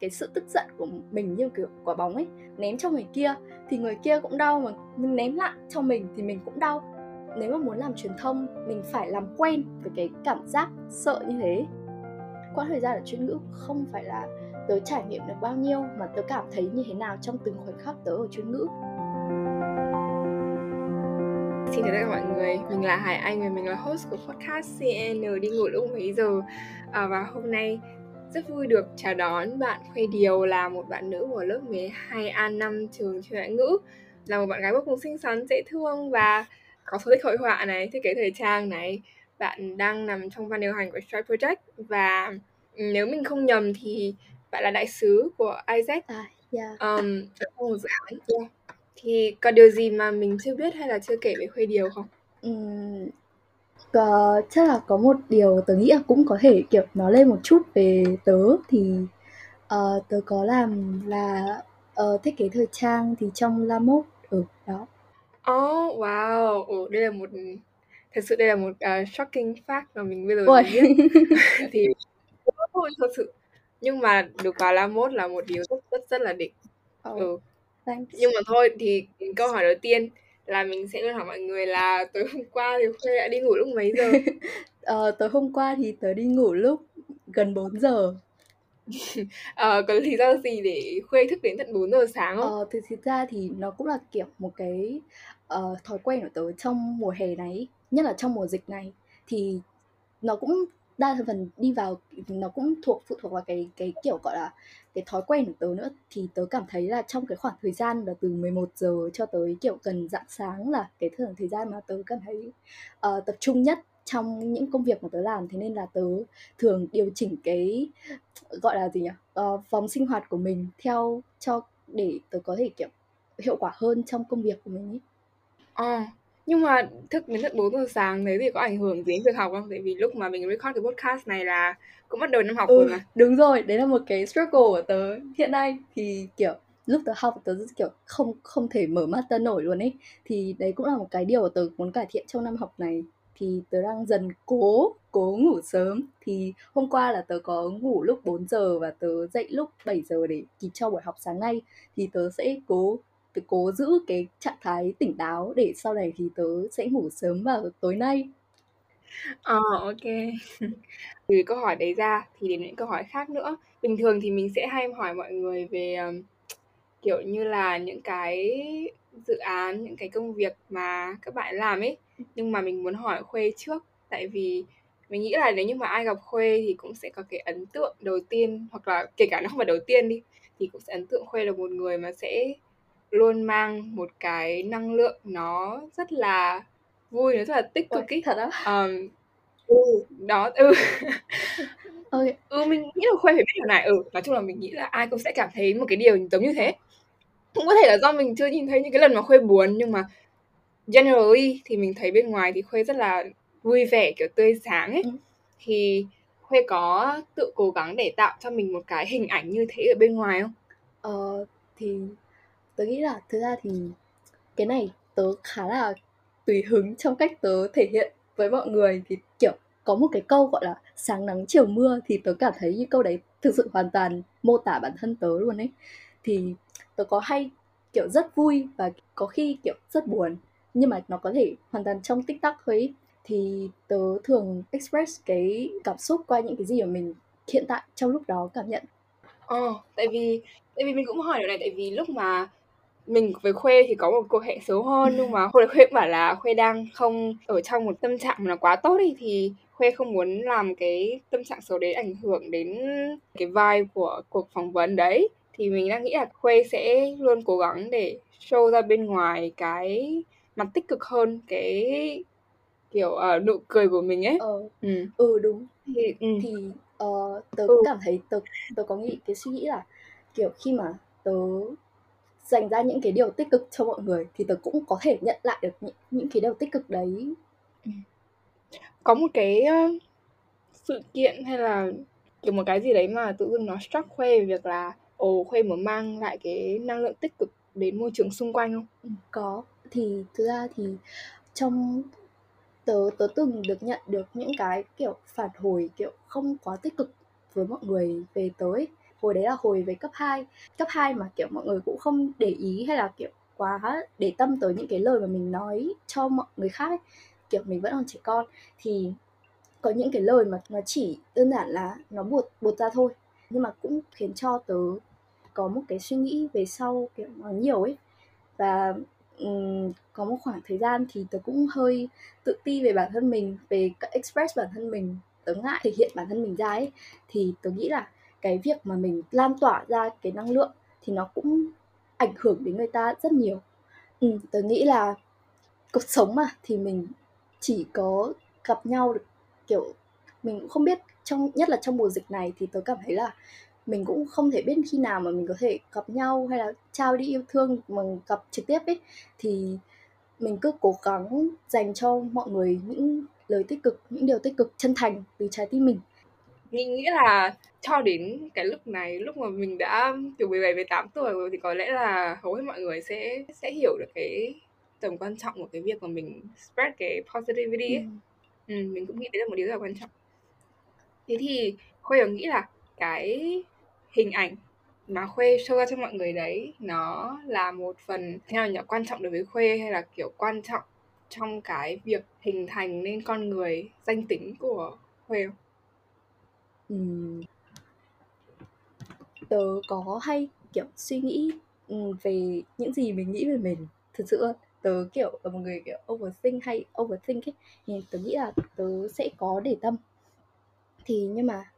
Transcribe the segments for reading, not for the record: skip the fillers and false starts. cái sự tức giận của mình như kiểu quả bóng ấy, ném cho người kia thì người kia cũng đau, mà mình ném lại cho mình thì mình cũng đau. Nếu mà muốn làm truyền thông, mình phải làm quen với cái cảm giác sợ như thế. Quãng thời gian ở Chuyên ngữ không phải là tớ trải nghiệm được bao nhiêu, mà tớ cảm thấy như thế nào trong từng khoảnh khắc tớ ở Chuyên ngữ. Xin chào tất cả mọi người, mình là Hải Anh và mình là host của podcast CNN đi ngủ lúc mấy giờ. Và hôm nay rất vui được chào đón bạn Khuê Điều, là một bạn nữ của lớp 12A năm trường Chuyên ngữ, là một bạn gái vô cùng xinh xắn, dễ thương và có sở thích hội họa này, thiết kế thời trang này. Bạn đang nằm trong ban điều hành của Stripe Project và nếu mình không nhầm thì bạn là đại sứ của Isaac. Một dự án. Thì có điều gì mà mình chưa biết hay là chưa kể về Khuê Điều không? Chắc là có một điều tớ nghĩ là cũng có thể kiểu nói lên một chút về tớ. Thì tớ có làm là thiết kế thời trang thì trong La Mode ở đó. Oh wow, đây là một, thật sự đây là một shocking fact mà mình bây giờ biết. Thì thật sự, nhưng mà được vào La Mode là một điều rất là đỉnh. Nhưng mà thôi thì câu hỏi đầu tiên là mình sẽ luôn hỏi mọi người là tối hôm qua thì Khuê đã đi ngủ lúc mấy giờ? Tối hôm qua thì tớ đi ngủ lúc gần 4 giờ. Có lý do gì để Khuê thức đến tận 4 giờ sáng không? Thực ra thì nó cũng là kiểu một cái thói quen của tớ trong mùa hè này, nhất là trong mùa dịch này. Thì nó cũng đa phần đi vào, nó cũng phụ thuộc vào cái kiểu gọi là cái thói quen của tớ nữa. Thì tớ cảm thấy là trong cái khoảng thời gian là từ 11 giờ cho tới kiểu gần rạng sáng là cái thời gian mà tớ cảm thấy tập trung nhất trong những công việc mà tớ làm. Thế nên là tớ thường điều chỉnh cái gọi là gì nhỉ, vòng sinh hoạt của mình theo cho để tớ có thể kiểu hiệu quả hơn trong công việc của mình ấy. Nhưng mà thức đến tận 4 giờ sáng đấy thì có ảnh hưởng gì đến việc học không? Tại vì lúc mà mình record cái podcast này là cũng bắt đầu năm học rồi mà. Đúng rồi, đấy là một cái struggle của tớ hiện nay. Thì kiểu lúc tớ học tớ kiểu không thể mở mắt tớ nổi luôn ấy. Thì đấy cũng là một cái điều tớ muốn cải thiện trong năm học này. Thì tớ đang dần cố ngủ sớm. Thì hôm qua là tớ có ngủ lúc 4 giờ và tớ dậy lúc 7 giờ để kịp cho buổi học sáng nay. Thì tớ sẽ cố giữ cái trạng thái tỉnh táo để sau này thì tớ sẽ ngủ sớm vào tối nay. Ok. Từ câu hỏi đấy ra thì đến những câu hỏi khác nữa. Bình thường thì mình sẽ hay hỏi mọi người về kiểu như là những cái dự án, những cái công việc mà các bạn làm ấy. Nhưng mà mình muốn hỏi Khuê trước, tại vì mình nghĩ là nếu như mà ai gặp Khuê thì cũng sẽ có cái ấn tượng đầu tiên, hoặc là kể cả nó không phải đầu tiên đi, thì cũng sẽ ấn tượng Khuê là một người mà sẽ luôn mang một cái năng lượng nó rất là vui, nó rất là tích cực ấy. Thật á? Okay. Mình nghĩ là Khuê phải biết điều này. Nói chung là mình nghĩ là ai cũng sẽ cảm thấy một cái điều giống như thế. Cũng có thể là do mình chưa nhìn thấy những cái lần mà Khuê buồn, nhưng mà generally thì mình thấy bên ngoài thì Khuê rất là vui vẻ, kiểu tươi sáng ấy. Thì Khuê có tự cố gắng để tạo cho mình một cái hình ảnh như thế ở bên ngoài không? Thì tớ nghĩ là thực ra thì cái này tớ khá là tùy hứng trong cách tớ thể hiện với mọi người. Thì kiểu có một cái câu gọi là sáng nắng chiều mưa, thì tớ cảm thấy như câu đấy thực sự hoàn toàn mô tả bản thân tớ luôn ấy. Thì tớ có hay kiểu rất vui và có khi kiểu rất buồn, nhưng mà nó có thể hoàn toàn trong tích tắc thôi ấy. Thì tớ thường express cái cảm xúc qua những cái gì mà mình hiện tại trong lúc đó cảm nhận. Tại vì mình cũng hỏi điều này, tại vì lúc mà mình với Khuê thì có một cuộc hẹn xấu hơn, nhưng mà hồi Khuê cũng bảo là Khuê đang không ở trong một tâm trạng mà nó quá tốt ý, thì Khuê không muốn làm cái tâm trạng xấu đấy ảnh hưởng đến cái vibe của cuộc phỏng vấn đấy. Thì mình đang nghĩ là Khuê sẽ luôn cố gắng để show ra bên ngoài cái mặt tích cực hơn, cái kiểu nụ cười của mình ấy. Đúng. Thì tớ cảm thấy tớ có nghĩ cái suy nghĩ là kiểu khi mà tớ dành ra những cái điều tích cực cho mọi người thì tớ cũng có thể nhận lại được những cái điều tích cực đấy. Có một cái sự kiện hay là kiểu một cái gì đấy mà tự dưng nó struck Khuê về việc là Khuê muốn mang lại cái năng lượng tích cực đến môi trường xung quanh không? Có. Thì thực ra thì trong tớ từng được nhận được những cái kiểu phản hồi kiểu không quá tích cực với mọi người về tớ ấy. hồi đấy là hồi về cấp 2. Cấp 2 mà kiểu mọi người cũng không để ý hay là kiểu quá để tâm tới những cái lời mà mình nói cho mọi người khác ấy. Kiểu mình vẫn còn trẻ con thì có những cái lời mà nó chỉ đơn giản là nó buột ra thôi, nhưng mà cũng khiến cho tớ có một cái suy nghĩ về sau kiểu nó nhiều ấy. Và có một khoảng thời gian thì tớ cũng hơi tự ti về bản thân mình, về express bản thân mình, tớ ngại thể hiện bản thân mình ra ấy. Thì tớ nghĩ là cái việc mà mình lan tỏa ra cái năng lượng thì nó cũng ảnh hưởng đến người ta rất nhiều. Tớ nghĩ là cuộc sống mà thì mình chỉ có gặp nhau được, kiểu mình cũng không biết, nhất là trong mùa dịch này thì tớ cảm thấy là mình cũng không thể biết khi nào mà mình có thể gặp nhau hay là trao đi yêu thương mà gặp trực tiếp ấy. Thì mình cứ cố gắng dành cho mọi người những lời tích cực, những điều tích cực chân thành từ trái tim mình. Mình nghĩ là cho đến cái lúc này, lúc mà mình đã từ 17-18 tuổi rồi thì có lẽ là hầu hết mọi người sẽ hiểu được cái tầm quan trọng của cái việc mà mình spread cái positivity ấy. Mình cũng nghĩ đấy là một điều rất là quan trọng. Thế thì Khuê nghĩ là cái hình ảnh mà Khuê show ra cho mọi người đấy, nó là một phần theo nhỏ quan trọng đối với Khuê, hay là kiểu quan trọng trong cái việc hình thành nên con người danh tính của Khuê không? Tớ có hay kiểu suy nghĩ về những gì mình nghĩ về mình. Thật sự tớ kiểu là một người kiểu overthink hay overthink ấy, thì tớ nghĩ là tớ sẽ có để tâm. Thì nhưng mà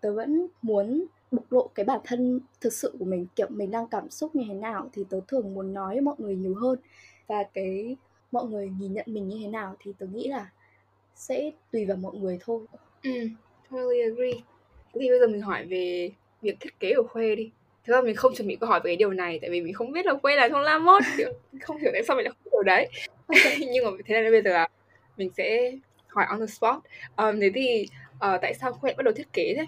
tớ vẫn muốn bộc lộ cái bản thân thực sự của mình, kiểu mình đang cảm xúc như thế nào thì tớ thường muốn nói với mọi người nhiều hơn. Và cái mọi người nhìn nhận mình như thế nào thì tớ nghĩ là sẽ tùy vào mọi người thôi. Totally agree. Thế thì bây giờ mình hỏi về việc thiết kế của Khuê đi. Thực ra mình không chuẩn bị câu hỏi về cái điều này, tại vì mình không biết là Khuê là trong La Mode, không hiểu tại sao mình lại không hiểu đấy. Nhưng mà thế nên bây giờ là mình sẽ hỏi on the spot. Thế thì tại sao Khuê bắt đầu thiết kế thế?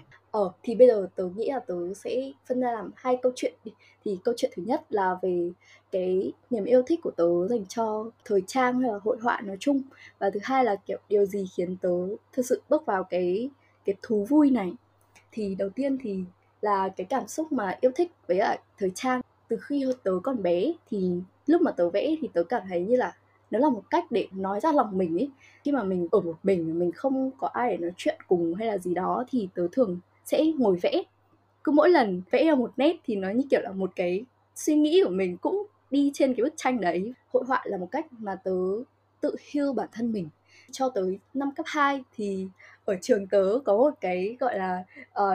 Thì bây giờ tớ nghĩ là tớ sẽ phân ra làm hai câu chuyện đi. Thì câu chuyện thứ nhất là về cái niềm yêu thích của tớ dành cho thời trang hay là hội họa nói chung. Và thứ hai là kiểu điều gì khiến tớ thực sự bước vào cái thú vui này. Thì đầu tiên thì là cái cảm xúc mà yêu thích với thời trang. Từ khi tớ còn bé thì lúc mà tớ vẽ thì tớ cảm thấy như là nó là một cách để nói ra lòng mình ấy. Khi mà mình ở một mình không có ai để nói chuyện cùng hay là gì đó thì tớ thường sẽ ngồi vẽ. Cứ mỗi lần vẽ ra một nét thì nó như kiểu là một cái suy nghĩ của mình cũng đi trên cái bức tranh đấy. Hội họa là một cách mà tớ tự heal bản thân mình. Cho tới năm cấp 2 thì ở trường tớ có một cái gọi là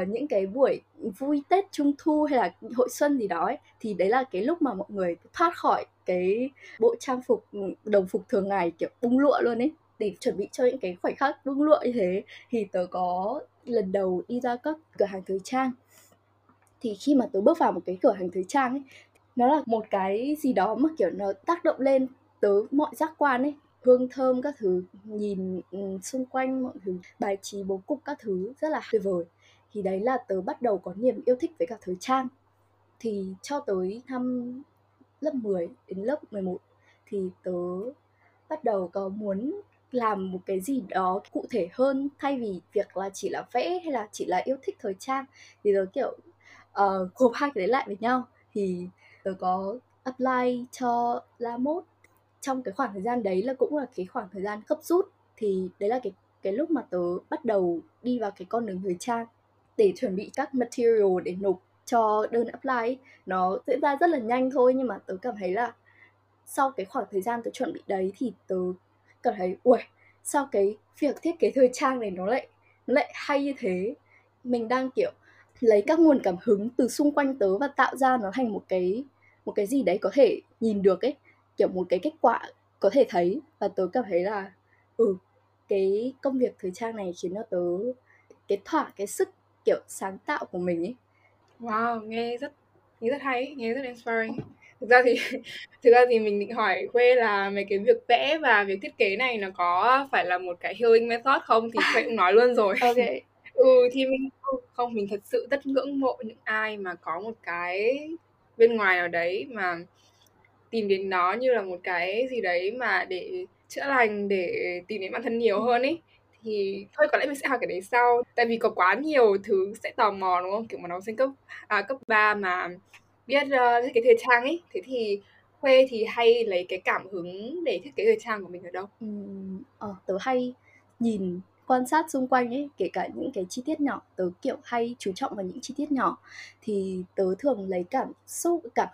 những cái buổi vui Tết Trung Thu hay là hội xuân gì đó ấy. Thì đấy là cái lúc mà mọi người thoát khỏi cái bộ trang phục, đồng phục thường ngày kiểu bung lụa luôn ấy. Để chuẩn bị cho những cái khoảnh khắc bung lụa như thế thì tớ có lần đầu đi ra các cửa hàng thời trang. Thì khi mà tớ bước vào một cái cửa hàng thời trang ấy, nó là một cái gì đó mà kiểu nó tác động lên tớ mọi giác quan ấy. Hương thơm các thứ, nhìn xung quanh mọi thứ, bài trí bố cục các thứ rất là tuyệt vời. Thì đấy là tớ bắt đầu có niềm yêu thích với cả thời trang. Thì cho tới năm lớp 10 đến lớp 11 thì tớ bắt đầu có muốn làm một cái gì đó cụ thể hơn, thay vì việc là chỉ là vẽ hay là chỉ là yêu thích thời trang. Thì tớ kiểu gộp hai cái đấy lại với nhau. Thì tớ có apply cho La Mode. Trong cái khoảng thời gian đấy là cũng là cái khoảng thời gian cấp rút. Thì đấy là cái lúc mà tớ bắt đầu đi vào cái con đường thời trang. Để chuẩn bị các material để nộp cho đơn apply ấy, nó diễn ra rất là nhanh thôi. Nhưng mà tớ cảm thấy là sau cái khoảng thời gian tớ chuẩn bị đấy thì tớ cảm thấy ui, sao cái việc thiết kế thời trang này nó lại hay như thế. Mình đang kiểu lấy các nguồn cảm hứng từ xung quanh tớ và tạo ra nó thành một cái gì đấy có thể nhìn được ấy, kiểu một cái kết quả có thể thấy. Và tớ cảm thấy là cái công việc thời trang này khiến cho tớ cái thỏa cái sức kiểu sáng tạo của mình ấy. Wow, nghe rất hay ấy, nghe rất inspiring. Thực ra thì mình định hỏi Khuê là mấy cái việc vẽ và việc thiết kế này nó có phải là một cái healing method không, thì Khuê cũng nói luôn rồi. Okay. Thì mình thật sự rất ngưỡng mộ những ai mà có một cái bên ngoài nào đấy mà tìm đến nó như là một cái gì đấy mà để chữa lành, để tìm đến bản thân nhiều hơn ấy. thì thôi có lẽ mình sẽ học cái đấy sau. Tại vì có quá nhiều thứ sẽ tò mò đúng không? Kiểu mà nó sinh cấp 3 mà biết thiết kế thời trang ấy. Thế thì Khuê thì hay lấy cái cảm hứng để thiết kế thời trang của mình ở đâu? Tớ hay nhìn quan sát xung quanh ấy, kể cả những cái chi tiết nhỏ, tớ kiểu hay chú trọng vào những chi tiết nhỏ. Thì tớ thường lấy cảm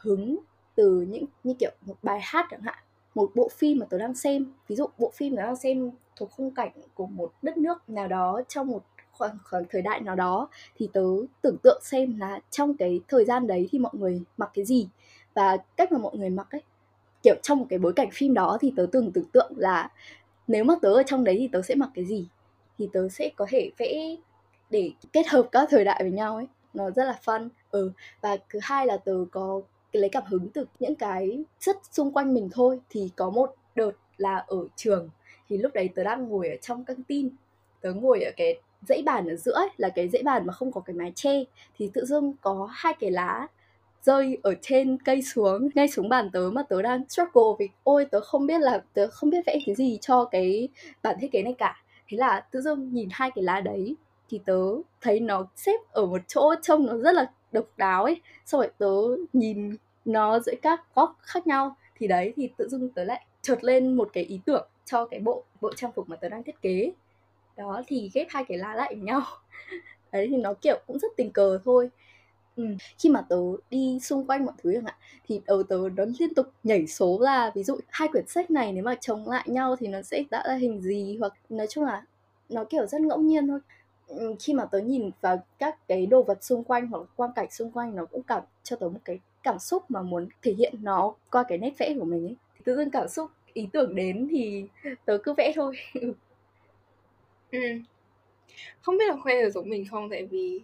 hứng từ những như kiểu một bài hát chẳng hạn, một bộ phim mà tớ đang xem. Ví dụ bộ phim mà tớ đang xem thuộc khung cảnh của một đất nước nào đó trong một khoảng thời đại nào đó, thì tớ tưởng tượng xem là trong cái thời gian đấy thì mọi người mặc cái gì và cách mà mọi người mặc ấy, kiểu trong một cái bối cảnh phim đó, thì tớ tưởng tượng là nếu mà tớ ở trong đấy thì tớ sẽ mặc cái gì. Thì tớ sẽ có thể vẽ để kết hợp các thời đại với nhau ấy, nó rất là fun. Và thứ hai là tớ có lấy cảm hứng từ những cái chất xung quanh mình thôi. Thì có một đợt là ở trường, thì lúc đấy tớ đang ngồi ở trong căng tin, tớ ngồi ở cái dãy bàn ở giữa ấy, là cái dãy bàn mà không có cái mái che, thì tự dưng có hai cái lá rơi ở trên cây xuống ngay xuống bàn tớ, mà tớ đang struggle vì ôi tớ không biết vẽ cái gì cho cái bản thiết kế này cả. Thế là tự dưng nhìn hai cái lá đấy thì tớ thấy nó xếp ở một chỗ trông nó rất là độc đáo ấy, xong rồi tớ nhìn nó giữa các góc khác nhau, thì đấy, thì tự dưng tớ lại chợt lên một cái ý tưởng cho cái bộ trang phục mà tớ đang thiết kế đó, thì ghép hai cái lá lại với nhau đấy, thì nó kiểu cũng rất tình cờ thôi. Khi mà tớ đi xung quanh mọi thứ chẳng hạn, thì đầu tớ nó liên tục nhảy số ra, ví dụ hai quyển sách này nếu mà chồng lại nhau thì nó sẽ tạo ra hình gì, hoặc nói chung là nó kiểu rất ngẫu nhiên thôi. Khi mà tớ nhìn vào các cái đồ vật xung quanh hoặc quang cảnh xung quanh, nó cũng cảm cho tớ một cái cảm xúc mà muốn thể hiện nó qua cái nét vẽ của mình ấy. Tự dưng cảm xúc, ý tưởng đến thì tớ cứ vẽ thôi. Không biết là Khuê giống mình không, tại vì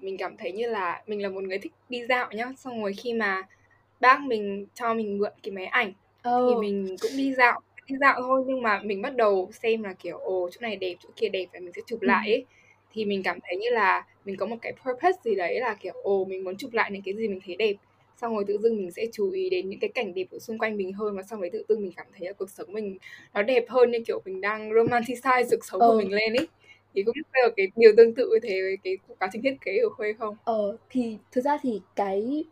mình cảm thấy như là mình là một người thích đi dạo nhá, xong rồi khi mà bác mình cho mình mượn cái máy ảnh thì mình cũng đi dạo thôi, nhưng mà mình bắt đầu xem là kiểu chỗ này đẹp, chỗ kia đẹp và mình sẽ chụp lại ấy. Thì mình cảm thấy như là mình có một cái purpose gì đấy là kiểu mình muốn chụp lại những cái gì mình thấy đẹp, xong rồi tự dưng mình sẽ chú ý đến những cái cảnh đẹp ở xung quanh mình hơn, và xong rồi tự dưng mình cảm thấy là cuộc sống mình nó đẹp hơn, như kiểu mình đang romanticize cuộc sống của mình lên ấy. Thì cũng có cái điều tương tự như thế với cái quá trình thiết kế của Khuê không? Thì thực ra thì cái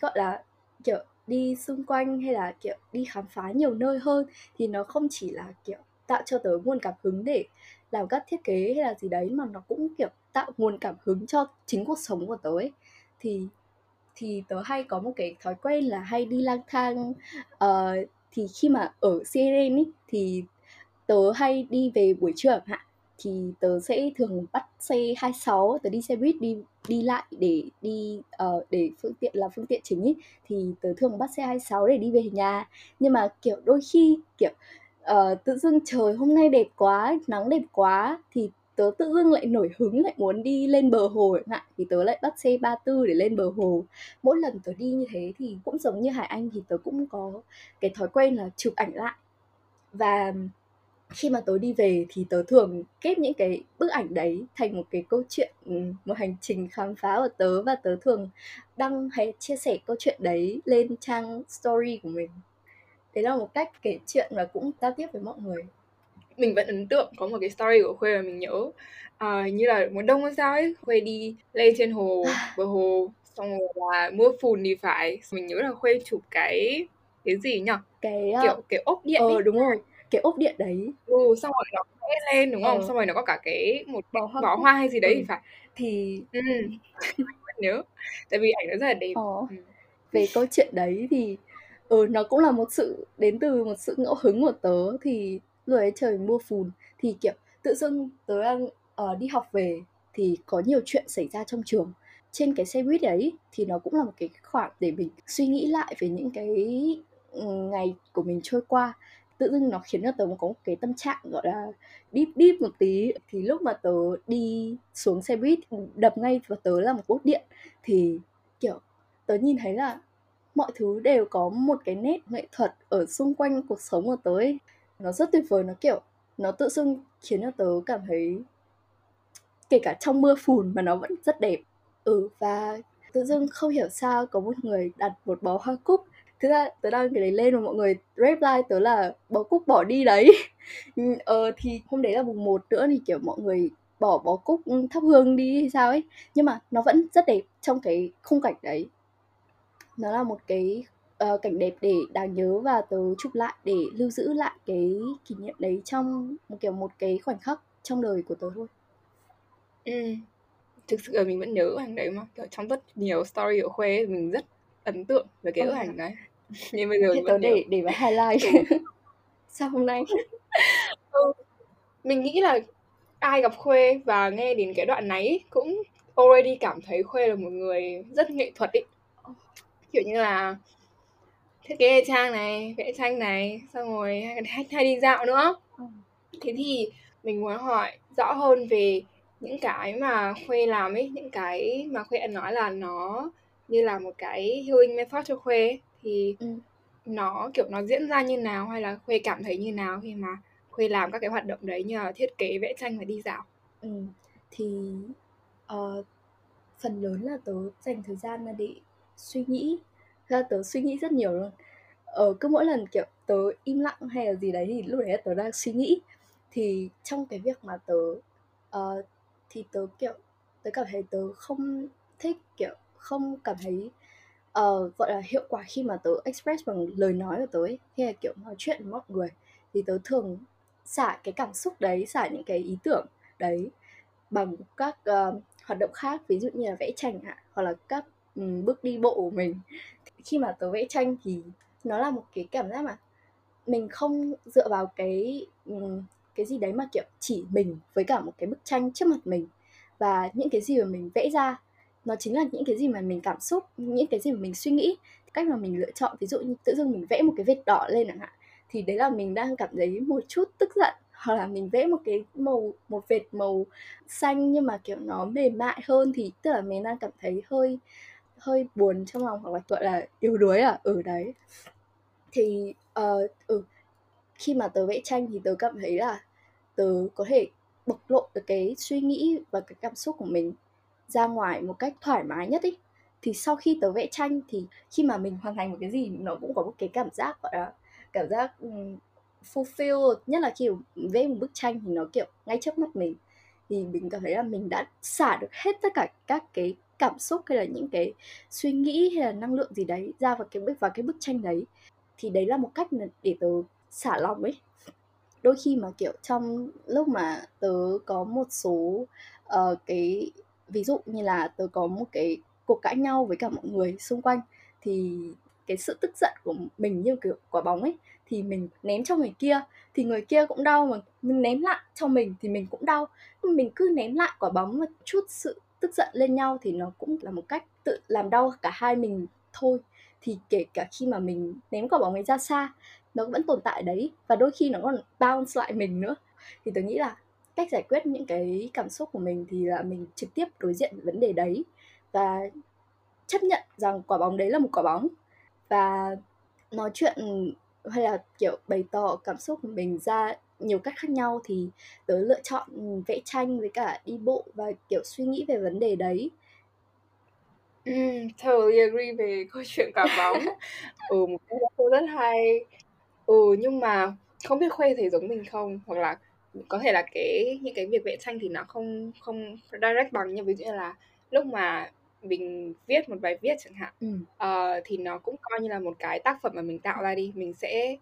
gọi là kiểu đi xung quanh hay là kiểu đi khám phá nhiều nơi hơn, thì nó không chỉ là kiểu tạo cho tớ nguồn cảm hứng để làm các thiết kế hay là gì đấy, mà nó cũng kiểu tạo nguồn cảm hứng cho chính cuộc sống của tớ ấy. Thì tớ hay có một cái thói quen là hay đi lang thang. Thì khi mà ở CNN ấy, thì tớ hay đi về buổi trưa chẳng hạn, thì tớ sẽ thường bắt xe 26, tớ đi xe buýt đi lại để đi để phương tiện là phương tiện chính ấy, thì tớ thường bắt xe 26 để đi về nhà. Nhưng mà kiểu đôi khi kiểu tự dưng trời hôm nay đẹp quá, nắng đẹp quá, thì tớ tự dưng lại nổi hứng, lại muốn đi lên bờ hồ chẳng hạn, thì tớ lại bắt xe 34 để lên bờ hồ. Mỗi lần tớ đi như thế thì cũng giống như Hải Anh, thì tớ cũng có cái thói quen là chụp ảnh lại. Và khi mà tớ đi về thì tớ thường ghép những cái bức ảnh đấy thành một cái câu chuyện, một hành trình khám phá của tớ, và tớ thường đăng hay chia sẻ câu chuyện đấy lên trang story của mình. Đấy là một cách kể chuyện và cũng giao tiếp với mọi người. Mình vẫn ấn tượng có một cái story của Khuê mà mình nhớ, như là mùa đông hay sao ấy, Khuê đi lên trên hồ, bờ hồ, xong rồi là mưa phùn thì phải. Mình nhớ là Khuê chụp cái gì nhỉ? Kiểu ốc điện ấy. Đúng rồi, cái ốc điện đấy. Xong rồi nó vẽ lên đúng không? Xong rồi nó có cả cái một bó hoa hay gì đấy thì phải. Thì nhớ, tại vì ảnh nó rất là đẹp. Về câu chuyện đấy thì nó cũng là một sự đến từ một sự ngẫu hứng của tớ. Thì lúc ấy trời mưa phùn, thì kiểu tự dưng tớ đang đi học về, thì có nhiều chuyện xảy ra trong trường. Trên cái xe buýt đấy thì nó cũng là một cái khoảng để mình suy nghĩ lại về những cái ngày của mình trôi qua. Tự dưng nó khiến cho tớ có một cái tâm trạng gọi là deep một tí. Thì lúc mà tớ đi xuống xe buýt, đập ngay vào tớ là một ốc điện, thì kiểu tớ nhìn thấy là mọi thứ đều có một cái nét nghệ thuật ở xung quanh cuộc sống của tớ ấy. Nó rất tuyệt vời, nó kiểu nó tự dưng khiến cho tớ cảm thấy kể cả trong mưa phùn mà nó vẫn rất đẹp. Và tự dưng không hiểu sao có một người đặt một bó hoa cúc Thực ra tớ đăng cái đấy lên và mọi người reply tớ là bó cúc bỏ đi đấy. Thì hôm đấy là mùng 1 nữa thì kiểu mọi người bỏ bó cúc thắp hương đi hay sao ấy. Nhưng mà nó vẫn rất đẹp trong cái khung cảnh đấy. Nó là một cái cảnh đẹp để đáng nhớ và tớ chụp lại để lưu giữ lại cái kỷ niệm đấy trong một cái khoảnh khắc trong đời của tớ thôi. Thực sự là mình vẫn nhớ ảnh đấy mà. Trong rất nhiều story ở Khuê mình rất ấn tượng về cái bức ảnh đấy. Nhưng bây giờ thì tớ để vào highlight. Sao hôm nay? Mình nghĩ là ai gặp Khuê và nghe đến cái đoạn này cũng already cảm thấy Khuê là một người rất nghệ thuật ý. Kiểu như là thiết kế trang này, vẽ tranh này, xong rồi hay đi dạo nữa. Thế thì mình muốn hỏi rõ hơn về những cái mà Khuê làm ấy, những cái mà Khuê nói là nó như là một cái healing method cho Khuê. Thì nó kiểu nó diễn ra như nào, hay là Khuê cảm thấy như nào khi mà Khuê làm các cái hoạt động đấy như là thiết kế, vẽ tranh và đi dạo? Thì phần lớn là tớ dành thời gian là để suy nghĩ. Thật ra tớ suy nghĩ rất nhiều luôn. Cứ mỗi lần kiểu tớ im lặng hay là gì đấy thì lúc đấy là tớ đang suy nghĩ. Thì trong cái việc mà tớ thì tớ kiểu tớ cảm thấy tớ không thích kiểu không cảm thấy gọi là hiệu quả khi mà tớ express bằng lời nói của tớ ấy, hay là kiểu nói chuyện với mọi người. Thì tớ thường xả cái cảm xúc đấy, xả những cái ý tưởng đấy bằng các hoạt động khác, ví dụ như là vẽ tranh hoặc là các bước đi bộ của mình. Khi mà tớ vẽ tranh thì nó là một cái cảm giác mà mình không dựa vào cái gì đấy mà kiểu chỉ mình với cả một cái bức tranh trước mặt mình. Và những cái gì mà mình vẽ ra nó chính là những cái gì mà mình cảm xúc, những cái gì mà mình suy nghĩ, cách mà mình lựa chọn. Ví dụ như tự dưng mình vẽ một cái vệt đỏ lên chẳng hạn, thì đấy là mình đang cảm thấy một chút tức giận. Hoặc là mình vẽ một cái một vệt màu xanh nhưng mà kiểu nó mềm mại hơn, thì tức là mình đang cảm thấy hơi buồn trong lòng, hoặc là gọi là yếu đuối ở đấy. Thì khi mà tớ vẽ tranh thì tớ cảm thấy là tớ có thể bộc lộ được cái suy nghĩ và cái cảm xúc của mình ra ngoài một cách thoải mái nhất ý. Thì sau khi tớ vẽ tranh thì khi mà mình hoàn thành một cái gì nó cũng có một cái cảm giác gọi là cảm giác fulfilled. Nhất là khi vẽ một bức tranh thì nó kiểu ngay trước mắt mình, thì mình cảm thấy là mình đã xả được hết tất cả các cái cảm xúc hay là những cái suy nghĩ hay là năng lượng gì đấy ra vào cái bức tranh đấy. Thì đấy là một cách để tớ xả lòng ấy. Đôi khi mà kiểu trong lúc mà tớ có một số cái ví dụ như là tớ có một cái cuộc cãi nhau với cả mọi người xung quanh, thì cái sự tức giận của mình như kiểu quả bóng ấy, thì mình ném cho người kia thì người kia cũng đau, mà mình ném lại cho mình thì mình cũng đau. Mình cứ ném lại quả bóng một chút sự tức giận lên nhau thì nó cũng là một cách tự làm đau cả hai mình thôi. Thì kể cả khi mà mình ném quả bóng ấy ra xa, nó vẫn tồn tại đấy, và đôi khi nó còn bounce lại mình nữa. Thì tôi nghĩ là cách giải quyết những cái cảm xúc của mình thì là mình trực tiếp đối diện với vấn đề đấy và chấp nhận rằng quả bóng đấy là một quả bóng, và nói chuyện hay là kiểu bày tỏ cảm xúc của mình ra nhiều cách khác nhau. Thì tớ lựa chọn vẽ tranh với cả đi bộ và kiểu suy nghĩ về vấn đề đấy. Totally agree về câu chuyện quả bóng. Một câu rất hay. Nhưng mà không biết Khuê thấy giống mình không, hoặc là có thể là những cái việc vẽ tranh thì nó không direct bằng, nhưng ví dụ như là lúc mà mình viết một bài viết chẳng hạn, thì nó cũng coi như là một cái tác phẩm mà mình tạo ra đi. Mình sẽ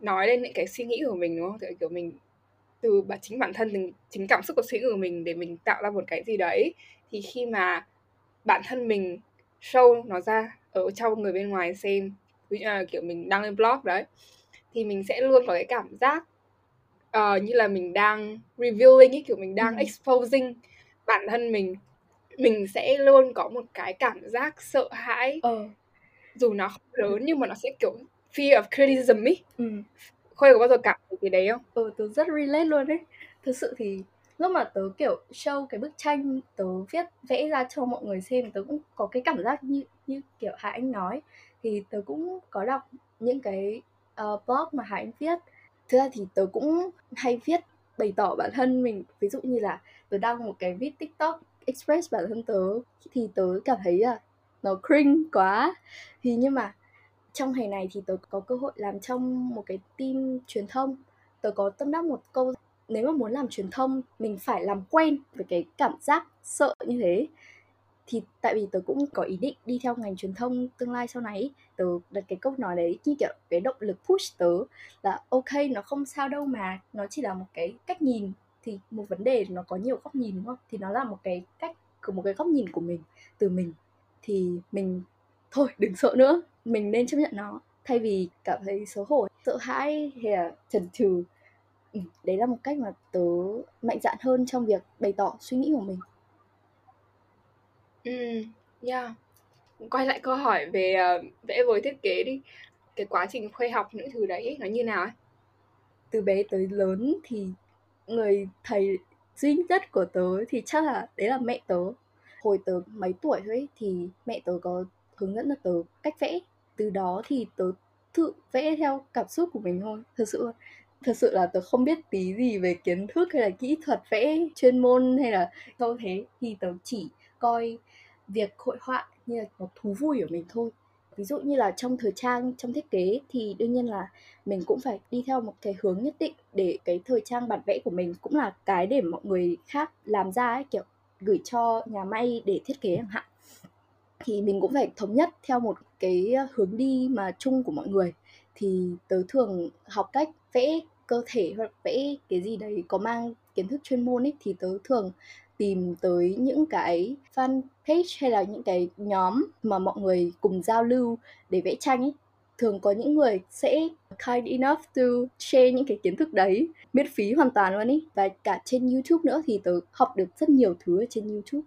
nói lên những cái suy nghĩ của mình, đúng không? Kiểu mình từ chính bản thân mình, chính cảm xúc của suy nghĩ của mình để mình tạo ra một cái gì đấy. Thì khi mà bản thân mình show nó ra ở trong người bên ngoài xem, ví dụ là kiểu mình đăng lên blog đấy, thì mình sẽ luôn có cái cảm giác như là mình đang revealing ấy, kiểu mình đang exposing bản thân mình. Mình sẽ luôn có một cái cảm giác sợ hãi, dù nó không lớn nhưng mà nó sẽ kiểu fear of criticism ấy. Khuê có bao giờ cảm thấy cái đấy không? Tớ rất relate luôn đấy. Thực sự thì lúc mà tớ kiểu show cái bức tranh tớ viết vẽ ra cho mọi người xem, tớ cũng có cái cảm giác như kiểu Hải Anh nói. Thì tớ cũng có đọc những cái blog mà Hải Anh viết. Thực ra thì tớ cũng hay viết bày tỏ bản thân mình. Ví dụ như là tớ đăng một cái viết TikTok express bản thân tớ, thì tớ cảm thấy là nó cringe quá. Thì nhưng mà Trong ngày này thì tớ có cơ hội làm trong một cái team truyền thông. Tớ có tâm đắc một câu: nếu mà muốn làm truyền thông, mình phải làm quen với cái cảm giác sợ như thế. Thì tại vì tớ cũng có ý định đi theo ngành truyền thông tương lai sau này. Tớ đặt cái câu nói đấy như kiểu cái động lực push tớ là ok, nó không sao đâu mà. Nó chỉ là một cái cách nhìn. Thì một vấn đề nó có nhiều góc nhìn đúng không? Thì nó là một cái cách, một cái góc nhìn của mình, từ mình. Thì mình thôi đừng sợ nữa, mình nên chấp nhận nó thay vì cảm thấy xấu hổ, sợ hãi hay là chần chừ. Đấy là một cách mà tớ mạnh dạn hơn trong việc bày tỏ suy nghĩ của mình. Quay lại câu hỏi về vẽ vời thiết kế đi. Cái quá trình Khuê học những thứ đấy nó như nào ấy? Từ bé tới lớn thì người thầy duy nhất của tớ thì chắc là đấy là mẹ tớ. Hồi tớ mấy tuổi thôi ấy, thì mẹ tớ có hướng dẫn cho tớ cách vẽ. Từ đó thì tớ tự vẽ theo cảm xúc của mình thôi. Thật sự là tớ không biết tí gì về kiến thức hay là kỹ thuật vẽ chuyên môn hay là đâu thế. Thì tớ chỉ coi việc hội họa như là một thú vui của mình thôi. Ví dụ như là trong thời trang, trong thiết kế thì đương nhiên là mình cũng phải đi theo một cái hướng nhất định để cái thời trang bản vẽ của mình cũng là cái để mọi người khác làm ra ấy, kiểu gửi cho nhà may để thiết kế chẳng hạn. Thì mình cũng phải thống nhất theo một cái hướng đi mà chung của mọi người. Thì tớ thường học cách vẽ cơ thể hoặc vẽ cái gì đấy có mang kiến thức chuyên môn ấy, thì tớ thường tìm tới những cái fanpage hay là những cái nhóm mà mọi người cùng giao lưu để vẽ tranh ấy. Thường có những người sẽ kind enough to share những cái kiến thức đấy miễn phí hoàn toàn luôn ấy. Và cả trên YouTube nữa, thì tớ học được rất nhiều thứ ở trên YouTube.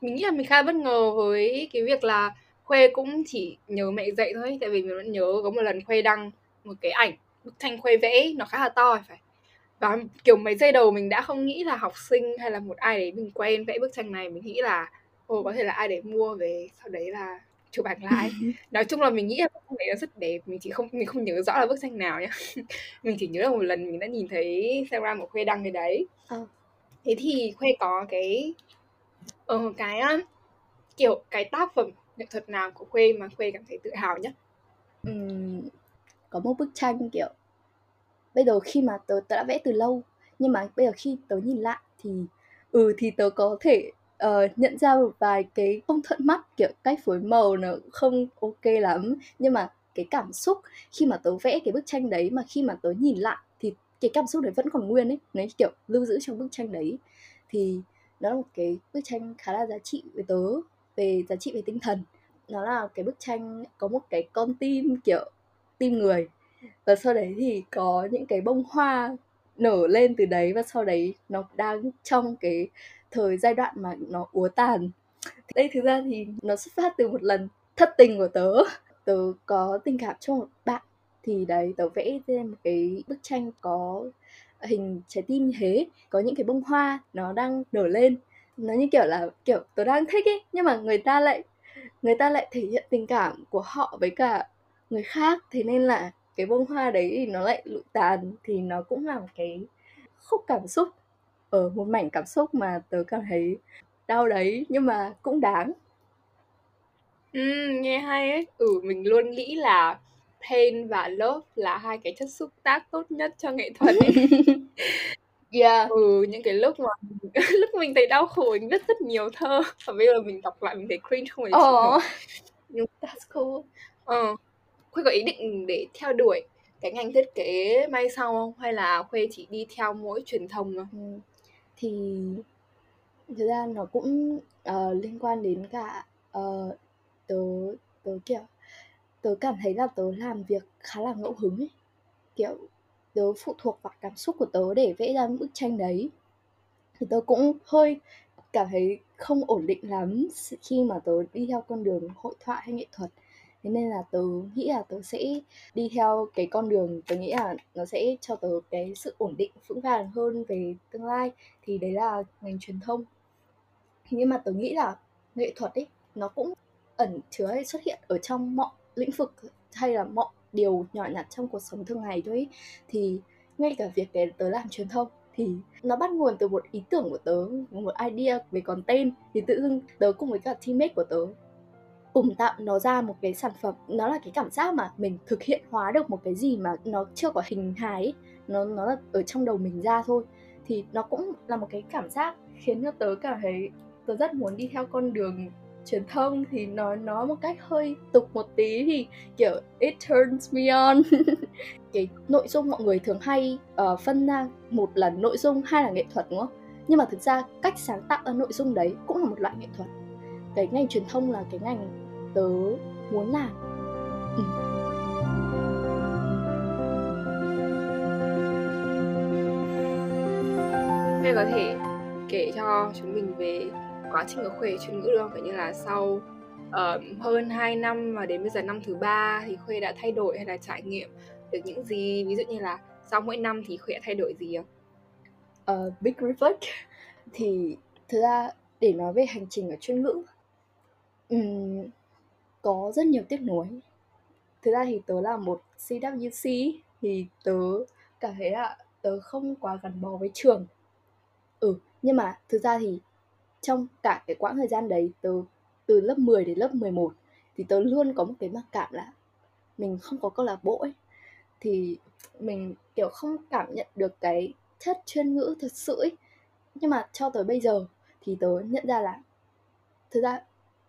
Mình nghĩ là mình khá bất ngờ với cái việc là Khuê cũng chỉ nhớ mẹ dạy thôi. Tại vì mình vẫn nhớ có một lần Khuê đăng một cái ảnh, bức tranh Khuê vẽ nó khá là to phải. Và kiểu mấy giây đầu mình đã không nghĩ là học sinh hay là một ai đấy mình quen vẽ bức tranh này. Mình nghĩ là có thể là ai đấy mua về sau đấy là chụp ảnh lại. Nói chung là mình nghĩ là bức tranh đấy nó rất đẹp. Mình không nhớ rõ là bức tranh nào nhá. Mình chỉ nhớ là một lần mình đã nhìn thấy Instagram của Khuê đăng cái đấy. Thế thì Khuê có cái kiểu cái tác phẩm nghệ thuật nào của Khuê mà Khuê cảm thấy tự hào nhất? Có một bức tranh kiểu bây giờ khi mà tớ đã vẽ từ lâu, nhưng mà bây giờ khi tớ nhìn lại thì tớ có thể nhận ra một vài cái không thuận mắt, kiểu cách phối màu nó không ok lắm. Nhưng mà cái cảm xúc khi mà tớ vẽ cái bức tranh đấy, mà khi mà tớ nhìn lại thì cái cảm xúc đấy vẫn còn nguyên ấy, nó kiểu lưu giữ trong bức tranh đấy. Thì đó là một cái bức tranh khá là giá trị với tớ, về giá trị về tinh thần. Nó là cái bức tranh có một cái con tim, kiểu tim người. Và sau đấy thì có những cái bông hoa nở lên từ đấy. Và sau đấy nó đang trong cái giai đoạn mà nó úa tàn. Đây thực ra thì nó xuất phát từ một lần thất tình của tớ. Tớ có tình cảm cho một bạn. Thì đấy, tớ vẽ lên một cái bức tranh có hình trái tim như thế. Có những cái bông hoa nó đang nở lên. Nó như kiểu là kiểu tớ đang thích ấy. Nhưng mà người ta lại thể hiện tình cảm của họ với cả người khác. Thế nên là cái bông hoa đấy thì nó lại lụi tàn. Thì nó cũng là một cái khúc cảm xúc, ở một mảnh cảm xúc mà tớ cảm thấy đau đấy, nhưng mà cũng đáng. Nghe hay ấy. Mình luôn nghĩ là pain và love là hai cái chất xúc tác tốt nhất cho nghệ thuật ấy. Yeah. Những cái lúc mà lúc mình thấy đau khổ, mình viết rất nhiều thơ. Và bây giờ mình đọc lại mình thấy cringe không phải chịu nổi. Nhưng that's cool. Khuê có ý định để theo đuổi cái ngành thiết kế may sau không? Hay là Khuê chỉ đi theo mỗi truyền thông thôi? Thì thực ra nó cũng liên quan đến cả tớ cảm thấy là tớ làm việc khá là ngẫu hứng ấy. Kiểu tớ phụ thuộc vào cảm xúc của tớ để vẽ ra bức tranh đấy. Thì tớ cũng hơi cảm thấy không ổn định lắm khi mà tớ đi theo con đường hội họa hay nghệ thuật. Thế nên là tớ nghĩ là tớ sẽ đi theo cái con đường tớ nghĩ là nó sẽ cho tớ cái sự ổn định vững vàng hơn về tương lai. Thì đấy là ngành truyền thông. Nhưng mà tớ nghĩ là nghệ thuật ấy, nó cũng ẩn chứa hay xuất hiện ở trong mọi lĩnh vực hay là mọi điều nhỏ nhặt trong cuộc sống thường ngày thôi ấy. Thì ngay cả việc để tớ làm truyền thông thì nó bắt nguồn từ một ý tưởng của tớ, một idea về content. Thì tự dưng tớ cùng với cả teammate của tớ cùng tạo nó ra một cái sản phẩm. Nó là cái cảm giác mà mình thực hiện hóa được một cái gì mà nó chưa có hình hài ấy. Nó là ở trong đầu mình ra thôi. Thì nó cũng là một cái cảm giác khiến cho tớ cảm thấy tớ rất muốn đi theo con đường truyền thông. Thì nói một cách hơi tục một tí thì kiểu it turns me on. Cái nội dung mọi người thường hay phân ra, một là nội dung, hai là nghệ thuật, đúng không? Nhưng mà thực ra cách sáng tạo ra nội dung đấy cũng là một loại nghệ thuật. Cái ngành truyền thông là cái ngành tớ muốn làm. Em có thể kể cho chúng mình về quá trình ở Khuê Chuyên Ngữ được không? Phải như là sau hơn 2 năm và đến bây giờ năm thứ 3 thì Khuê đã thay đổi hay là trải nghiệm được những gì? Ví dụ như là sau mỗi năm thì Khuê đã thay đổi gì không? Big reflect. Thì thực ra để nói về hành trình ở Chuyên Ngữ, có rất nhiều tiếc nuối. Thực ra thì tớ là một CWC, thì tớ cảm thấy là tớ không quá gắn bó với trường. Nhưng mà thực ra thì trong cả cái quãng thời gian đấy, tớ từ lớp 10 đến lớp 11 thì tớ luôn có một cái mặc cảm là mình không có câu lạc bộ ấy. Thì mình kiểu không cảm nhận được cái chất chuyên ngữ thật sự ấy. Nhưng mà cho tới bây giờ thì tớ nhận ra là thực ra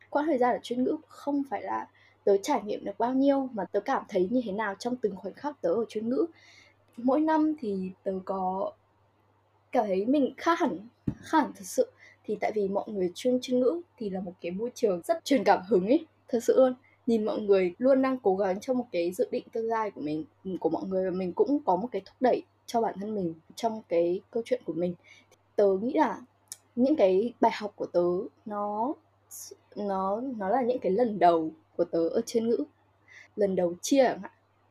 quãng thời gian ở Chuyên Ngữ không phải là tớ trải nghiệm được bao nhiêu, mà tớ cảm thấy như thế nào trong từng khoảnh khắc tớ ở Chuyên Ngữ. Mỗi năm thì tớ có cảm thấy mình khác hẳn thật sự. Thì tại vì mọi người chuyên ngữ thì là một cái môi trường rất truyền cảm hứng ấy, thật sự luôn. Nhìn mọi người luôn đang cố gắng trong một cái dự định tương lai của mình, của mọi người, và mình cũng có một cái thúc đẩy cho bản thân mình trong cái câu chuyện của mình. Tớ nghĩ là những cái bài học của tớ nó là những cái lần đầu của tớ ở Chuyên Ngữ. Lần đầu chia,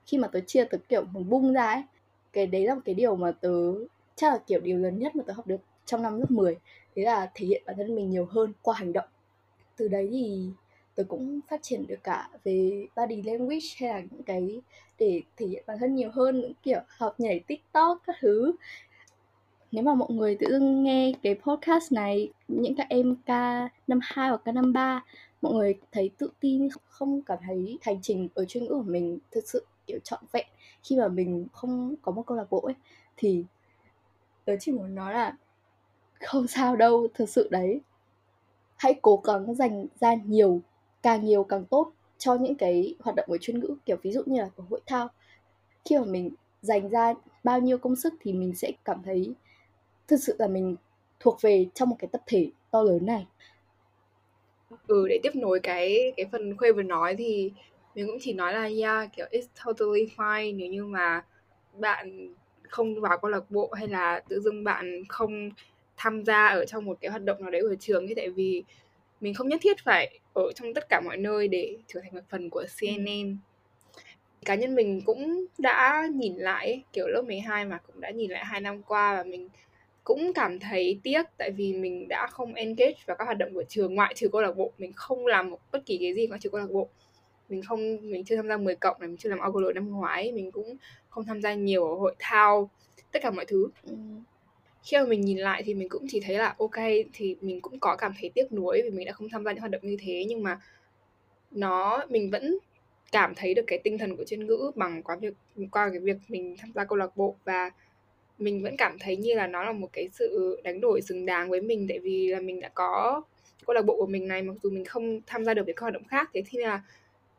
khi mà tớ chia tớ kiểu mình bung ra ấy. Cái đấy là một cái điều mà tớ chắc là kiểu điều lớn nhất mà tớ học được trong năm lớp 10. Thế là thể hiện bản thân mình nhiều hơn qua hành động. Từ đấy thì tớ cũng phát triển được cả về body language hay là những cái để thể hiện bản thân nhiều hơn, những kiểu học nhảy TikTok các thứ. Nếu mà mọi người tự dưng nghe cái podcast này, những các em K52 hoặc K53, mọi người thấy tự tin, không cảm thấy hành trình ở Chuyên Ngữ của mình thực sự kiểu trọn vẹn khi mà mình không có một câu lạc bộ ấy, thì tớ chỉ muốn nói là không sao đâu, thực sự đấy. Hãy cố gắng dành ra nhiều càng tốt cho những cái hoạt động về Chuyên Ngữ, kiểu ví dụ như là của hội thao. Khi mà mình dành ra bao nhiêu công sức thì mình sẽ cảm thấy thực sự là mình thuộc về trong một cái tập thể to lớn này. Để tiếp nối cái phần Khuê vừa nói thì mình cũng chỉ nói là kiểu it's totally fine nếu như mà bạn không vào câu lạc bộ hay là tự dưng bạn không tham gia ở trong một cái hoạt động nào đấy của trường. Tại vì mình không nhất thiết phải ở trong tất cả mọi nơi để trở thành một phần của CNN. Cá nhân mình cũng đã nhìn lại kiểu lớp 12 mà cũng đã nhìn lại 2 năm qua, và mình cũng cảm thấy tiếc tại vì mình đã không engage vào các hoạt động của trường ngoại trừ câu lạc bộ. Mình không làm bất kỳ cái gì ngoại trừ câu lạc bộ. Mình chưa tham gia 10 cộng này, mình chưa làm Agolo năm ngoái, mình cũng không tham gia nhiều ở hội thao, tất cả mọi thứ. Khi mà mình nhìn lại thì mình cũng chỉ thấy là ok, thì mình cũng có cảm thấy tiếc nuối vì mình đã không tham gia những hoạt động như thế, nhưng mà mình vẫn cảm thấy được cái tinh thần của Chuyên Ngữ bằng qua cái việc mình tham gia câu lạc bộ, và mình vẫn cảm thấy như là nó là một cái sự đánh đổi xứng đáng với mình, tại vì là mình đã có câu lạc bộ của mình này, mặc dù mình không tham gia được với các hoạt động khác. Thế thì là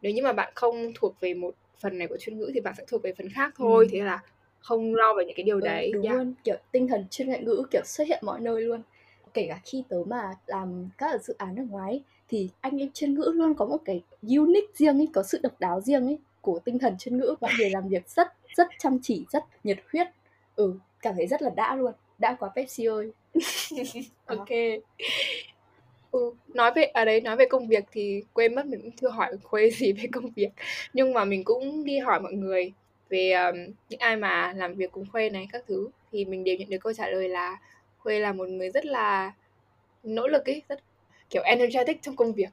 nếu như mà bạn không thuộc về một phần này của Chuyên Ngữ thì bạn sẽ thuộc về phần khác thôi. Thế là không lo về những cái điều đấy. Đúng luôn, kiểu tinh thần chuyên ngữ kiểu xuất hiện mọi nơi luôn. Kể cả khi tớ mà làm các dự án ở ngoài thì anh em chuyên ngữ luôn có một cái unique riêng ấy, có sự độc đáo riêng ấy của tinh thần chuyên ngữ. Mọi người làm việc rất rất chăm chỉ, rất nhiệt huyết. Cảm thấy rất là đã luôn. Đã quá Pepsi ơi. Ok. Nói về công việc thì quên mất mình cũng chưa hỏi Khuê gì về công việc. Nhưng mà mình cũng đi hỏi mọi người về những ai mà làm việc cùng Khuê này các thứ, thì mình đều nhận được câu trả lời là Khuê là một người rất là nỗ lực ấy, rất kiểu energetic trong công việc.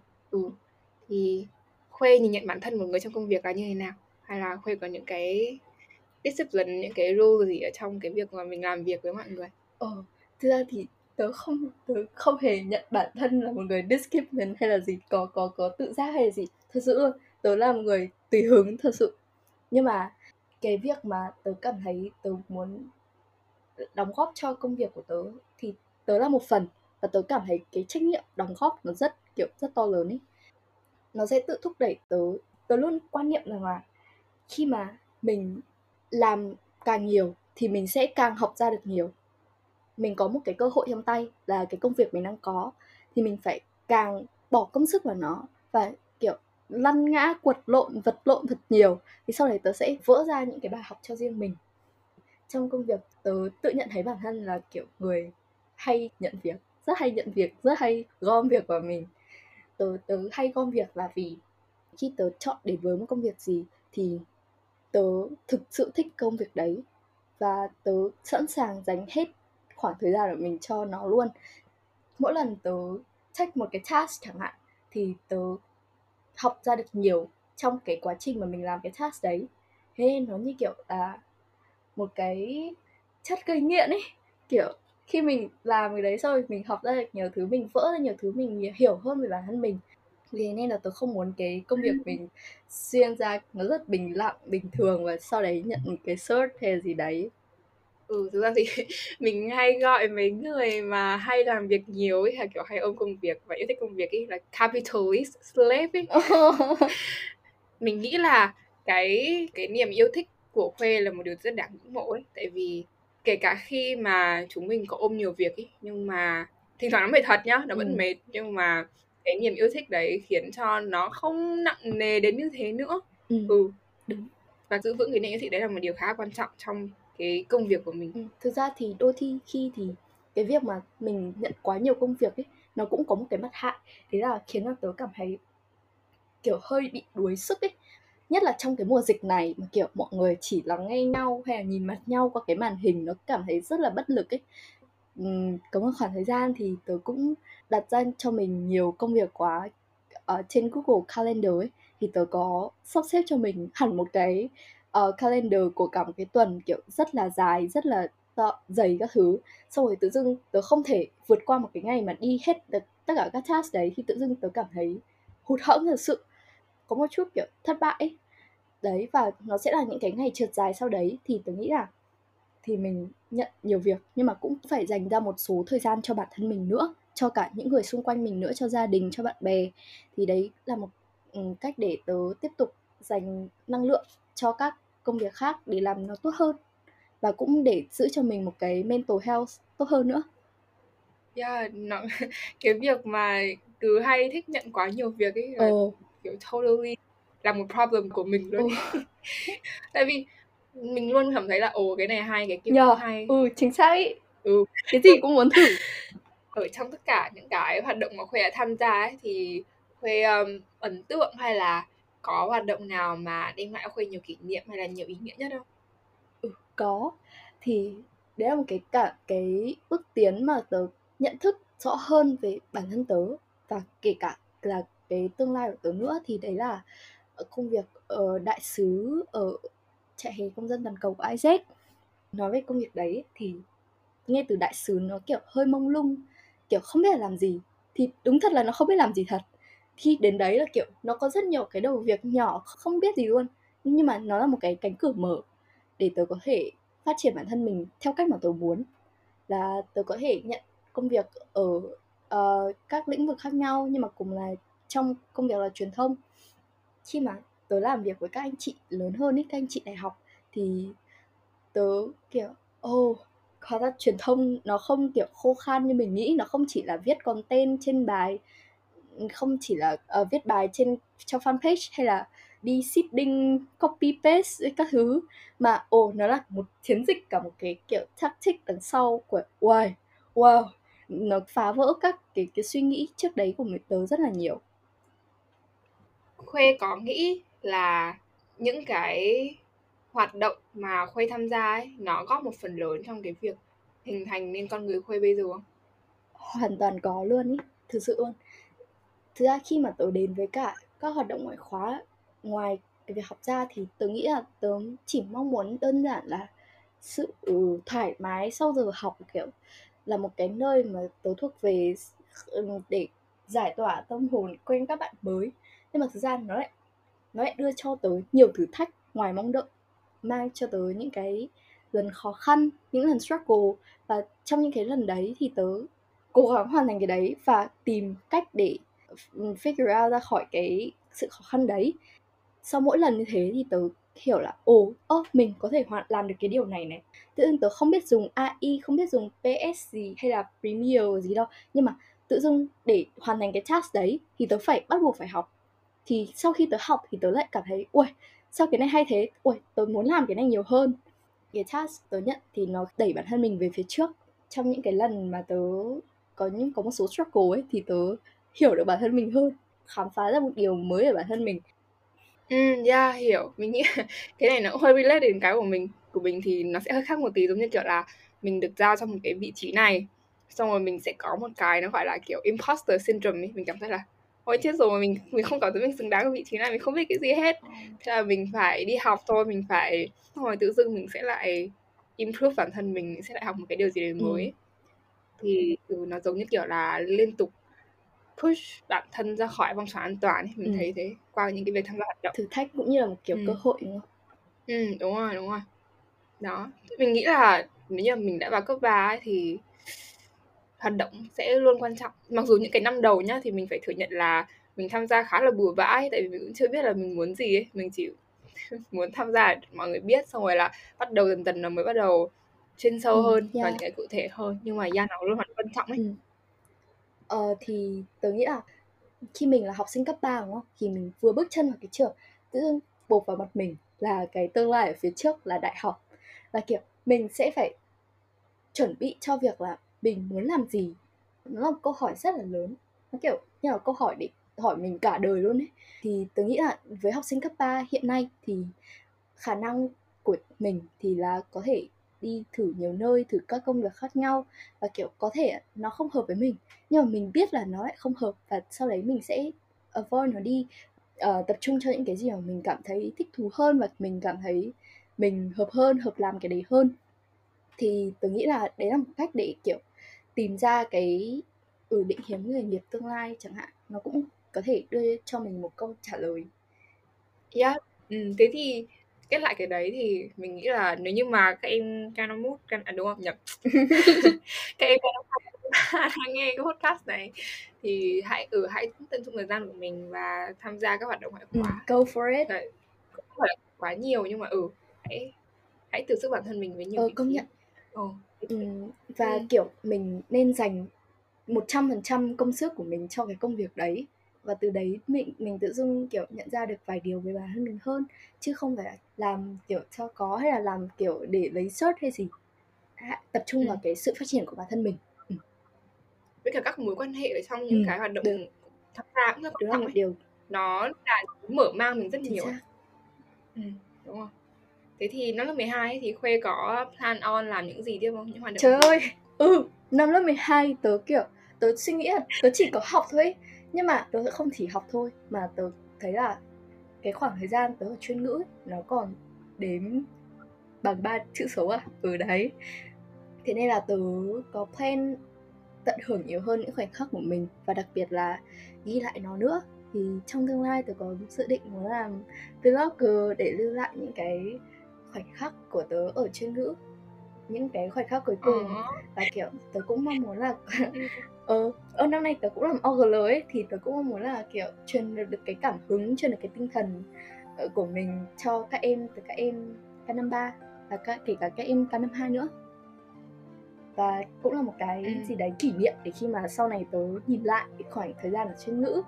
Thì Khuê nhìn nhận bản thân một người trong công việc là như thế nào? Hay là Khuê có những cái discipline, những cái rule gì ở trong cái việc mà mình làm việc với mọi người? Thực ra thì tớ không hề nhận bản thân là một người discrimination hay là gì, có tự giác hay gì, thật sự tớ là một người tùy hứng thật sự. Nhưng mà cái việc mà tớ cảm thấy tớ muốn đóng góp cho công việc của tớ thì tớ là một phần, và tớ cảm thấy cái trách nhiệm đóng góp nó rất to lớn ấy. Nó sẽ tự thúc đẩy tớ luôn quan niệm rằng là khi mà mình làm càng nhiều thì mình sẽ càng học ra được nhiều. Mình có một cái cơ hội trong tay là cái công việc mình đang có, thì mình phải càng bỏ công sức vào nó và kiểu lăn ngã, quật lộn, vật lộn thật nhiều, thì sau này tớ sẽ vỡ ra những cái bài học cho riêng mình. Trong công việc tớ tự nhận thấy bản thân là kiểu người hay nhận việc, rất hay gom việc vào mình. Tớ hay gom việc là vì khi tớ chọn đến với một công việc gì thì tớ thực sự thích công việc đấy, và tớ sẵn sàng dành hết khoảng thời gian của mình cho nó luôn. Mỗi lần tớ check một cái task chẳng hạn thì tớ học ra được nhiều trong cái quá trình mà mình làm cái task đấy. Thế nên nó như kiểu là một cái chất gây nghiện ấy. Kiểu khi mình làm cái đấy xong rồi mình học ra được nhiều thứ, mình vỡ ra nhiều thứ, mình hiểu hơn về bản thân mình. Vì nên là tớ không muốn cái công việc mình xuyên ra nó rất bình lặng, bình thường, và sau đấy nhận một cái cert hay gì đấy. Thực ra thì mình hay gọi mấy người mà hay làm việc nhiều ấy, là kiểu hay ôm công việc và yêu thích công việc ấy, là capitalist slave ấy. Mình nghĩ là cái niềm yêu thích của Khuê là một điều rất đáng ngưỡng mộ ấy. Tại vì kể cả khi mà chúng mình có ôm nhiều việc ấy, nhưng mà thỉnh thoảng nó mệt thật nhá, nó vẫn mệt, nhưng mà cái niềm yêu thích đấy khiến cho nó không nặng nề đến như thế nữa. Đúng. Và giữ vững cái niềm yêu thích đấy là một điều khá quan trọng trong cái công việc của mình. Thực ra thì đôi khi thì cái việc mà mình nhận quá nhiều công việc ấy, nó cũng có một cái mặt hại. Thế là khiến cho tớ cảm thấy kiểu hơi bị đuối sức ấy. Nhất là trong cái mùa dịch này mà kiểu mọi người chỉ lắng nghe nhau hay là nhìn mặt nhau qua cái màn hình, nó cảm thấy rất là bất lực ấy. Có một khoảng thời gian thì tớ cũng đặt ra cho mình nhiều công việc quá. Ở trên Google Calendar ấy, thì tớ có sắp xếp cho mình hẳn một cái calendar của cả một cái tuần, kiểu rất là dài, rất là dày các thứ. Xong rồi tự dưng tớ không thể vượt qua một cái ngày mà đi hết được tất cả các task đấy, thì tự dưng tớ cảm thấy hụt hẫng thật sự, có một chút kiểu thất bại ấy. Đấy, và nó sẽ là những cái ngày trượt dài sau đấy. Thì tớ nghĩ là thì mình nhận nhiều việc nhưng mà cũng phải dành ra một số thời gian cho bản thân mình nữa, cho cả những người xung quanh mình nữa, cho gia đình, cho bạn bè. Thì đấy là một cách để tớ tiếp tục dành năng lượng cho các công việc khác để làm nó tốt hơn, và cũng để giữ cho mình một cái mental health tốt hơn nữa. Cái việc mà cứ hay thích nhận quá nhiều việc ấy là kiểu totally là một problem của mình luôn. Tại vì mình luôn cảm thấy là cái này hay, cái kia cũng hay. Chính xác ấy. Cái gì cũng muốn thử. Ở trong tất cả những cái hoạt động mà Khuê đã tham gia ấy, thì Khuê ấn tượng hay là có hoạt động nào mà đem lại Khuê nhiều kỷ niệm hay là nhiều ý nghĩa nhất không? Có. Thì đấy là một cái bước tiến mà tớ nhận thức rõ hơn về bản thân tớ, và kể cả là cái tương lai của tớ nữa. Thì đấy là công việc đại sứ ở trại hè công dân toàn cầu của Isaac. Nói về công việc đấy thì nghe từ đại sứ nó kiểu hơi mông lung, kiểu không biết là làm gì. Thì đúng thật là nó không biết làm gì thật. Khi đến đấy là kiểu nó có rất nhiều cái đầu việc nhỏ không biết gì luôn, nhưng mà nó là một cái cánh cửa mở để tớ có thể phát triển bản thân mình theo cách mà tớ muốn. Là tớ có thể nhận công việc ở các lĩnh vực khác nhau, nhưng mà cùng là trong công việc là truyền thông. Khi mà tớ làm việc với các anh chị lớn hơn ấy, các anh chị đại học, thì tớ kiểu hóa ra truyền thông nó không kiểu khô khan như mình nghĩ. Nó không chỉ là viết content trên bài, không chỉ là viết bài cho fanpage hay là đi seeding, copy paste các thứ, mà nó là một chiến dịch, cả một cái kiểu tactic đằng sau của wow, nó phá vỡ các cái suy nghĩ trước đấy của người tớ rất là nhiều. Khuê có nghĩ là những cái hoạt động mà Khuê tham gia ấy, nó góp một phần lớn trong cái việc hình thành nên con người Khuê bây giờ không? Hoàn toàn có luôn ý, thực sự luôn. Thực ra khi mà tớ đến với cả các hoạt động ngoại khóa, ngoài cái việc học ra, thì tớ nghĩ là tớ chỉ mong muốn đơn giản là sự thoải mái sau giờ học, kiểu là một cái nơi mà tớ thuộc về để giải tỏa tâm hồn quen các bạn mới. Nhưng mà thực ra nó lại đưa cho tớ nhiều thử thách ngoài mong đợi, mang cho tớ những cái lần khó khăn, những lần struggle. Và trong những cái lần đấy thì tớ cố gắng hoàn thành cái đấy và tìm cách để figure out ra khỏi cái sự khó khăn đấy. Sau mỗi lần như thế thì tớ hiểu là mình có thể làm được cái điều này. Tự dưng tớ không biết dùng AI, không biết dùng PS gì hay là Premiere gì đâu, nhưng mà tự dưng để hoàn thành cái task đấy thì tớ phải bắt buộc phải học. Thì sau khi tớ học thì tớ lại cảm thấy sao cái này hay thế, tớ muốn làm cái này nhiều hơn. Cái task tớ nhận thì nó đẩy bản thân mình về phía trước. Trong những cái lần mà tớ có một số struggle ấy thì tớ hiểu được bản thân mình hơn, khám phá ra một điều mới ở bản thân mình. Hiểu. Mình nghĩ cái này nó cũng hơi relate đến cái của mình. Của mình thì nó sẽ hơi khác một tí, giống như kiểu là mình được giao trong một cái vị trí này, xong rồi mình sẽ có một cái nó gọi là kiểu imposter syndrome ấy. Mình cảm thấy là ôi chết rồi, mình không cảm thấy mình xứng đáng ở vị trí này, mình không biết cái gì hết, thế là mình phải đi học thôi, mình phải, rồi tự dưng mình sẽ lại improve bản thân mình sẽ lại học một cái điều gì đấy mới. Thì nó giống như kiểu là liên tục push bản thân ra khỏi vòng xoáy an toàn ấy. Mình thấy thế qua những cái việc tham gia hoạt động, thử thách cũng như là một kiểu cơ hội, đúng không? Đúng rồi đó. Mình nghĩ là nếu như mình đã vào cấp 3 ấy, thì hoạt động sẽ luôn quan trọng. Mặc dù những cái năm đầu nhá thì mình phải thừa nhận là mình tham gia khá là bừa bãi, tại vì mình cũng chưa biết là mình muốn gì ấy. Mình chỉ muốn tham gia để mọi người biết, xong rồi là bắt đầu dần nó mới bắt đầu chuyên sâu hơn và những cái cụ thể hơn. Nhưng mà nó luôn quan trọng ấy. Thì tớ nghĩ là khi mình là học sinh cấp 3, đúng không, thì mình vừa bước chân vào cái trường, tự dưng bột vào mặt mình là cái tương lai ở phía trước là đại học, là kiểu mình sẽ phải chuẩn bị cho việc là mình muốn làm gì. Nó là một câu hỏi rất là lớn, nó kiểu như là câu hỏi để hỏi mình cả đời luôn ấy. Thì tớ nghĩ là với học sinh cấp 3 hiện nay thì khả năng của mình thì là có thể đi thử nhiều nơi, thử các công việc khác nhau, và kiểu có thể nó không hợp với mình, nhưng mà mình biết là nó lại không hợp, và sau đấy mình sẽ avoid nó đi, tập trung cho những cái gì mà mình cảm thấy thích thú hơn và mình cảm thấy mình hợp hơn, hợp làm cái đấy hơn. Thì tôi nghĩ là đấy là một cách để kiểu tìm ra cái định hướng nghề nghiệp tương lai chẳng hạn. Nó cũng có thể đưa cho mình một câu trả lời. Thế thì kết lại cái đấy thì mình nghĩ là nếu như mà các em Canamut, đúng không? Nhập. Các em Canamut đang nghe cái podcast này thì hãy tận dụng thời gian của mình và tham gia các hoạt động ngoại khóa. Go for it. Đấy, không phải là quá nhiều nhưng mà hãy thử sức bản thân mình với nhiều công nhận. Kiểu mình nên dành 100% công sức của mình cho cái công việc đấy. Và từ đấy mình tự dưng kiểu nhận ra được vài điều về bản thân mình hơn, chứ không phải là làm kiểu cho có hay là làm kiểu để lấy search hay gì. Tập trung vào cái sự phát triển của bản thân mình. Với cả các mối quan hệ ở trong những cái hoạt động tham gia cũng rất quan trọng. Một điều nó là mở mang mình rất nhiều. Đúng không? Thế thì năm lớp 12 ấy, thì Khuê có plan on làm những gì tiếp không? Những hoạt động. Trời ơi. Năm lớp 12 tớ suy nghĩ là tớ chỉ có học thôi ấy. Nhưng mà tớ không chỉ học thôi, mà tớ thấy là cái khoảng thời gian tớ ở chuyên ngữ ấy, nó còn đếm bằng 3 chữ số ở đấy. Thế nên là tớ có plan tận hưởng nhiều hơn những khoảnh khắc của mình, và đặc biệt là ghi lại nó nữa. Thì trong tương lai tớ có dự định muốn làm vlogger để lưu lại những cái khoảnh khắc của tớ ở chuyên ngữ, những cái khoảnh khắc cuối cùng. Và kiểu tớ cũng mong muốn là năm nay tớ cũng làm OGL ấy, thì tớ cũng mong muốn là kiểu truyền được cái cảm hứng, truyền được cái tinh thần của mình cho các em, từ các em K53 và kể cả các em K52 nữa. Và cũng là một cái gì đấy kỷ niệm để khi mà sau này tớ nhìn lại cái khoảng thời gian ở chuyên ngữ.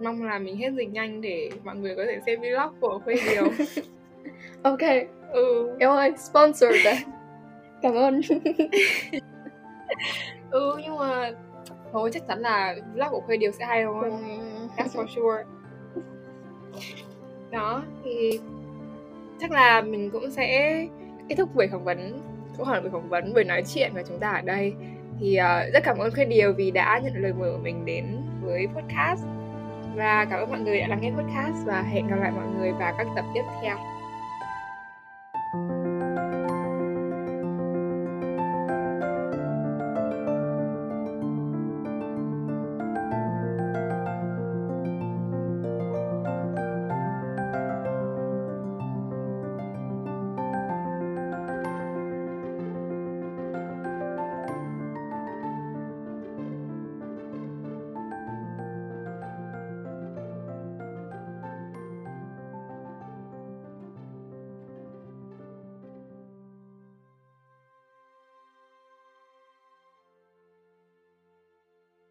Mong là mình hết dịch nhanh để mọi người có thể xem vlog của Khuê Điều. Ok. Em ơi, sponsor đấy. Cảm ơn. Nhưng mà thôi chắc chắn là vlog của Khuê Điều sẽ hay đúng không? That's for sure. Đó, thì chắc là mình cũng sẽ kết thúc buổi phỏng vấn, buổi nói chuyện và chúng ta ở đây. Thì rất cảm ơn Khuê Điều vì đã nhận lời mời của mình đến với podcast. Và cảm ơn mọi người đã lắng nghe podcast, và hẹn gặp lại mọi người vào các tập tiếp theo.